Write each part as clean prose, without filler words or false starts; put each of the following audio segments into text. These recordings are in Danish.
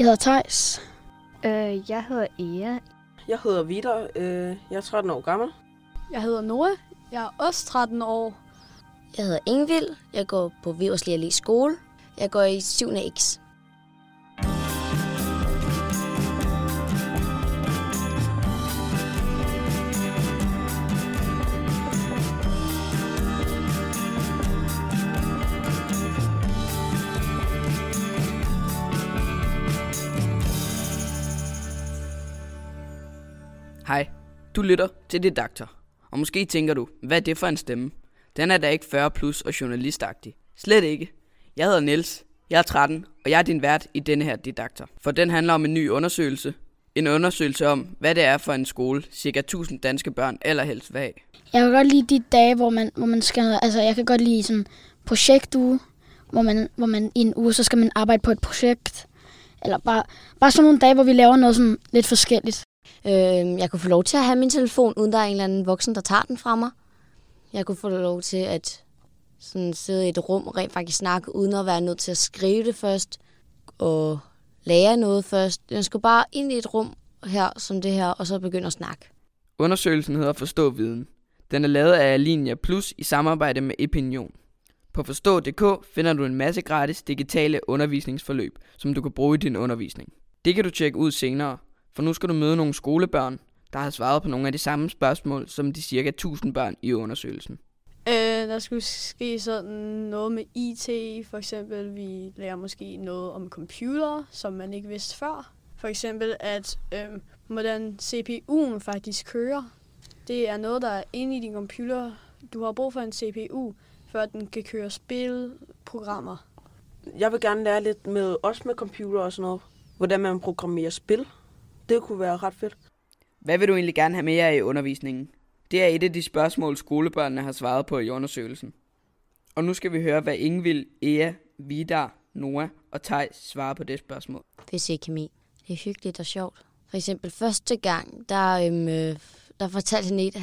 Jeg hedder Theis. Jeg hedder Ea. Jeg hedder Vidar. Jeg er 13 år gammel. Jeg hedder Nora. Jeg er også 13 år. Jeg hedder Ingvild. Jeg går på Vireslev Allé Skole. Jeg går i 7. X. Hej, du lytter til Didakter, og måske tænker du, hvad er det for en stemme? Den er da ikke 40 plus og journalistagtig. Slet ikke. Jeg hedder Niels, jeg er 13, og jeg er din vært i denne her Didakter. For den handler om en ny undersøgelse. En undersøgelse om, hvad det er for en skole, cirka 1000 danske børn allerhelst vil have. Jeg kan godt lide de dage, hvor man skal, altså jeg kan godt lide sådan en projektuge, hvor man i en uge, så skal man arbejde på et projekt. Eller bare sådan nogle dage, hvor vi laver noget sådan lidt forskelligt. Jeg kunne få lov til at have min telefon, uden der er en eller anden voksen, der tager den fra mig. Jeg kunne få lov til at sådan sidde i et rum og rent faktisk snakke, uden at være nødt til at skrive det først og lære noget først. Jeg skulle bare ind i et rum her som det her, og så begynde at snakke. Undersøgelsen hedder Forstå Viden. Den er lavet af Alinea Plus i samarbejde med Epinion. På Forstå.dk finder du en masse gratis digitale undervisningsforløb, som du kan bruge i din undervisning. Det kan du tjekke ud senere. For nu skal du møde nogle skolebørn, der har svaret på nogle af de samme spørgsmål, som de cirka 1000 børn i undersøgelsen. Der skulle ske sådan noget med IT, for eksempel vi lærer måske noget om computer, som man ikke vidste før. For eksempel at hvordan CPU'en faktisk kører. Det er noget, der er inde i din computer. Du har brug for en CPU, før den kan køre spilprogrammer. Jeg vil gerne lære lidt med computer og sådan noget, hvordan man programmerer spil. Det kunne være ret fedt. Hvad vil du egentlig gerne have mere af i undervisningen? Det er et af de spørgsmål, skolebørnene har svaret på i undersøgelsen. Og nu skal vi høre, hvad Ingvild, Ea, Vidar, Noah og Theis svarer på det spørgsmål. Fysik, kemi. Det er hyggeligt og sjovt. For eksempel første gang, der fortalte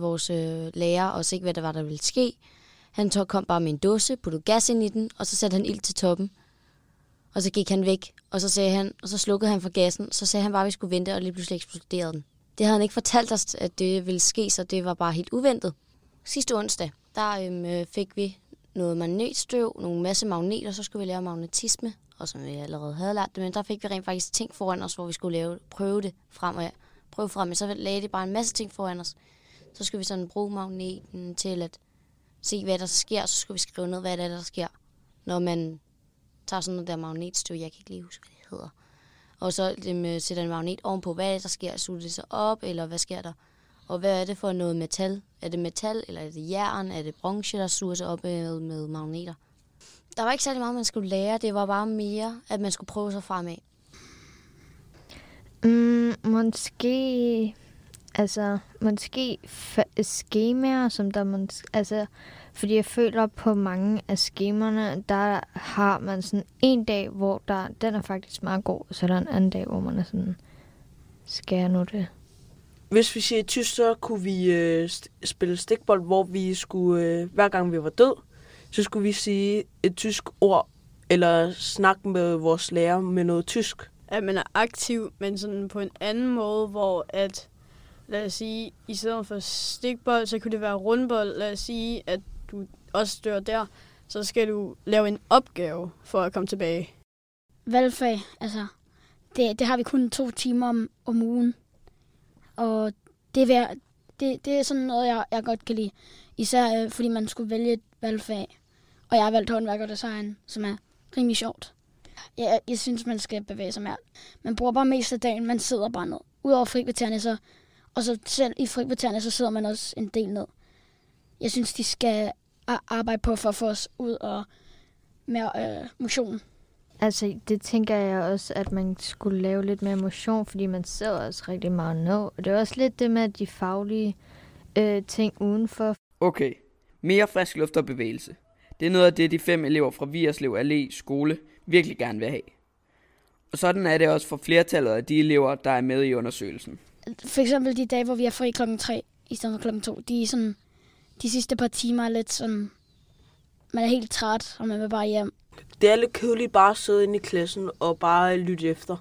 vores lærer os ikke, hvad der var, der ville ske. Han kom bare med en dåse, puttede gas ind i den, og så satte han ild til toppen. Og så gik han væk, og så sagde han, og så slukkede han for gassen, så sagde han bare, at vi skulle vente, og lige pludselig eksploderede den. Det havde han ikke fortalt os, at det ville ske, så det var bare helt uventet. Sidste onsdag, der fik vi noget magnetstøv, nogle masse magneter, så skulle vi lave magnetisme, og som vi allerede havde lært det, men der fik vi rent faktisk ting foran os, hvor vi skulle prøve frem, men så lagde det bare en masse ting foran os. Så skulle vi sådan bruge magneten til at se, hvad der sker, og så skulle vi skrive ned, hvad der sker, når man tager sådan noget der magnetstøv, jeg kan ikke lige huske, hvad det hedder. Og så sætter en magnet ovenpå, hvad er det, der sker? Suger det sig op, eller hvad sker der? Og hvad er det for noget metal? Er det metal, eller er det jern? Er det bronze, der suger sig op med magneter? Der var ikke særlig meget, man skulle lære. Det var bare mere, at man skulle prøve sig fremad. Måske skemaer, som der fordi jeg føler på mange af skemaerne, der har man sådan en dag, hvor den er faktisk meget god, og så er der en anden dag, hvor man er sådan, skal jeg nu det? Hvis vi siger i tysk, så kunne vi spille stikbold, hvor vi skulle, hver gang vi var død, så skulle vi sige et tysk ord, eller snakke med vores lærer med noget tysk. At man er aktiv, men sådan på en anden måde, hvor at lad os sige, i stedet for stikbold, så kunne det være rundbold. Lad os sige, at du også dør der, så skal du lave en opgave for at komme tilbage. Valgfag, altså, det har vi kun 2 timer om ugen. Og det er sådan noget, jeg godt kan lide. Især fordi man skulle vælge et valgfag. Og jeg har valgt håndværk og design, som er rimelig sjovt. Jeg synes, man skal bevæge sig mere. Man bruger bare mest af dagen, man sidder bare ned. Udover frikvartererne, og så selv i frikvartererne, så sidder man også en del ned. Jeg synes, de skal arbejde på for at få os ud og mere motion. Altså, det tænker jeg også, at man skulle lave lidt mere motion, fordi man sidder også rigtig meget ned. Og det er også lidt det med de faglige ting udenfor. Okay, mere frisk luft og bevægelse. Det er noget af det, de 5 elever fra Vireslev Allé Skole virkelig gerne vil have. Og sådan er det også for flertallet af de elever, der er med i undersøgelsen. For eksempel de dage, hvor vi er fri klokken 3 i stedet for klokken 2, de er sådan, de sidste par timer er lidt sådan, man er helt træt, og man vil bare hjem. det er lidt kedeligt bare at sidde inde i klassen og bare lytte efter.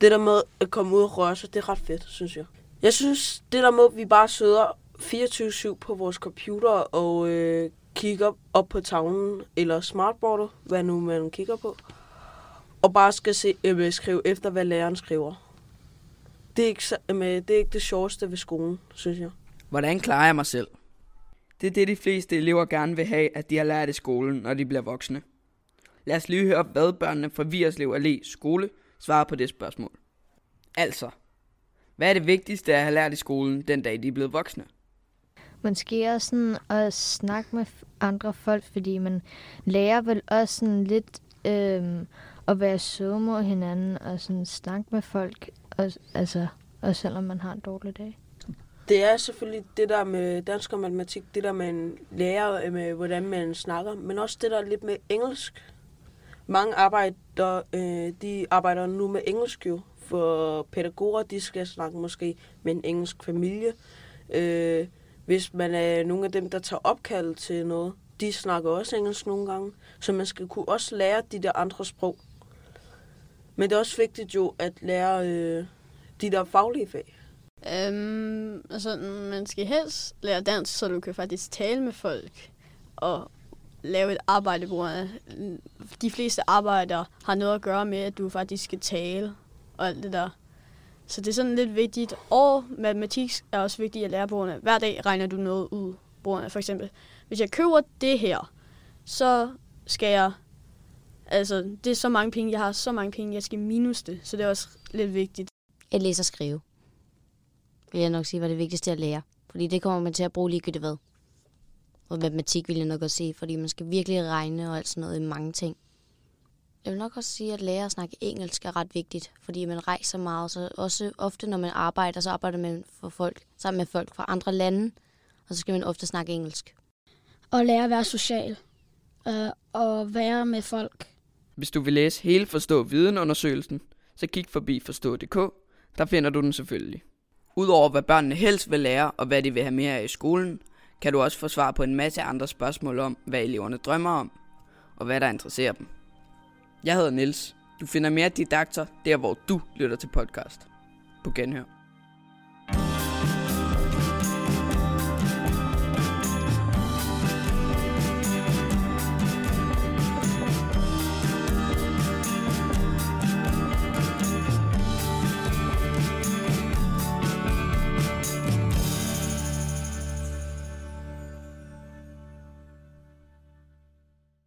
Det der med at komme ud og røre sig, det er ret fedt, synes jeg. Jeg synes, det der med, at vi bare sidder 24/7 på vores computer og kigger op på tavlen eller smartboardet, hvad nu man kigger på, og bare skal skrive efter, hvad læreren skriver. Det er ikke det sjoveste ved skolen, synes jeg. Hvordan klarer jeg mig selv? Det er det, de fleste elever gerne vil have, at de har lært i skolen, når de bliver voksne. Lad os lige høre, hvad børnene fra Vireslev Allé Skole svarer på det spørgsmål. Altså, hvad er det vigtigste at have lært i skolen, den dag de er blevet voksne? Måske også sådan at snakke med andre folk, fordi man lærer vel også sådan lidt at være søde mod hinanden og sådan snakke med folk, og selvom man har en dårlig dag. Det er selvfølgelig det der med dansk og matematik, det der man lærer med, hvordan man snakker, men også det der lidt med engelsk. Mange arbejder, de arbejder nu med engelsk jo, for pædagoger, de skal snakke måske med en engelsk familie. Hvis man er nogle af dem, der tager opkald til noget, de snakker også engelsk nogle gange, så man skal kunne også lære de der andre sprog. Men det er også vigtigt jo at lære de der faglige fag. Altså, man skal helst lære dansk, så du kan faktisk tale med folk og lave et arbejde, hvor de fleste arbejder har noget at gøre med, at du faktisk skal tale og alt det der. Så det er sådan lidt vigtigt. Og matematik er også vigtigt at lære brugerne. Hver dag regner du noget ud, brugerne. For eksempel, hvis jeg køber det her, så skal jeg... Altså, det er så mange penge, jeg har så mange penge, jeg skal minus det. Så det er også lidt vigtigt. At læse og skrive, vil jeg nok sige, var det vigtigste at lære. Fordi det kommer man til at bruge ligegyldigt hvad. Og matematik vil jeg nok også sige, fordi man skal virkelig regne og alt sådan noget i mange ting. Jeg vil nok også sige, at lære at snakke engelsk er ret vigtigt, fordi man rejser meget. Så også ofte, når man arbejder, så arbejder man for folk, sammen med folk fra andre lande, og så skal man ofte snakke engelsk. Og lære at være social og være med folk. Hvis du vil læse hele Forstå Viden-undersøgelsen, så kig forbi Forstå.dk. Der finder du den selvfølgelig. Udover hvad børnene helst vil lære og hvad de vil have mere af i skolen, kan du også få svar på en masse andre spørgsmål om, hvad eleverne drømmer om, og hvad der interesserer dem. Jeg hedder Niels. Du finder mere Didakter der, hvor du lytter til podcast. På genhør.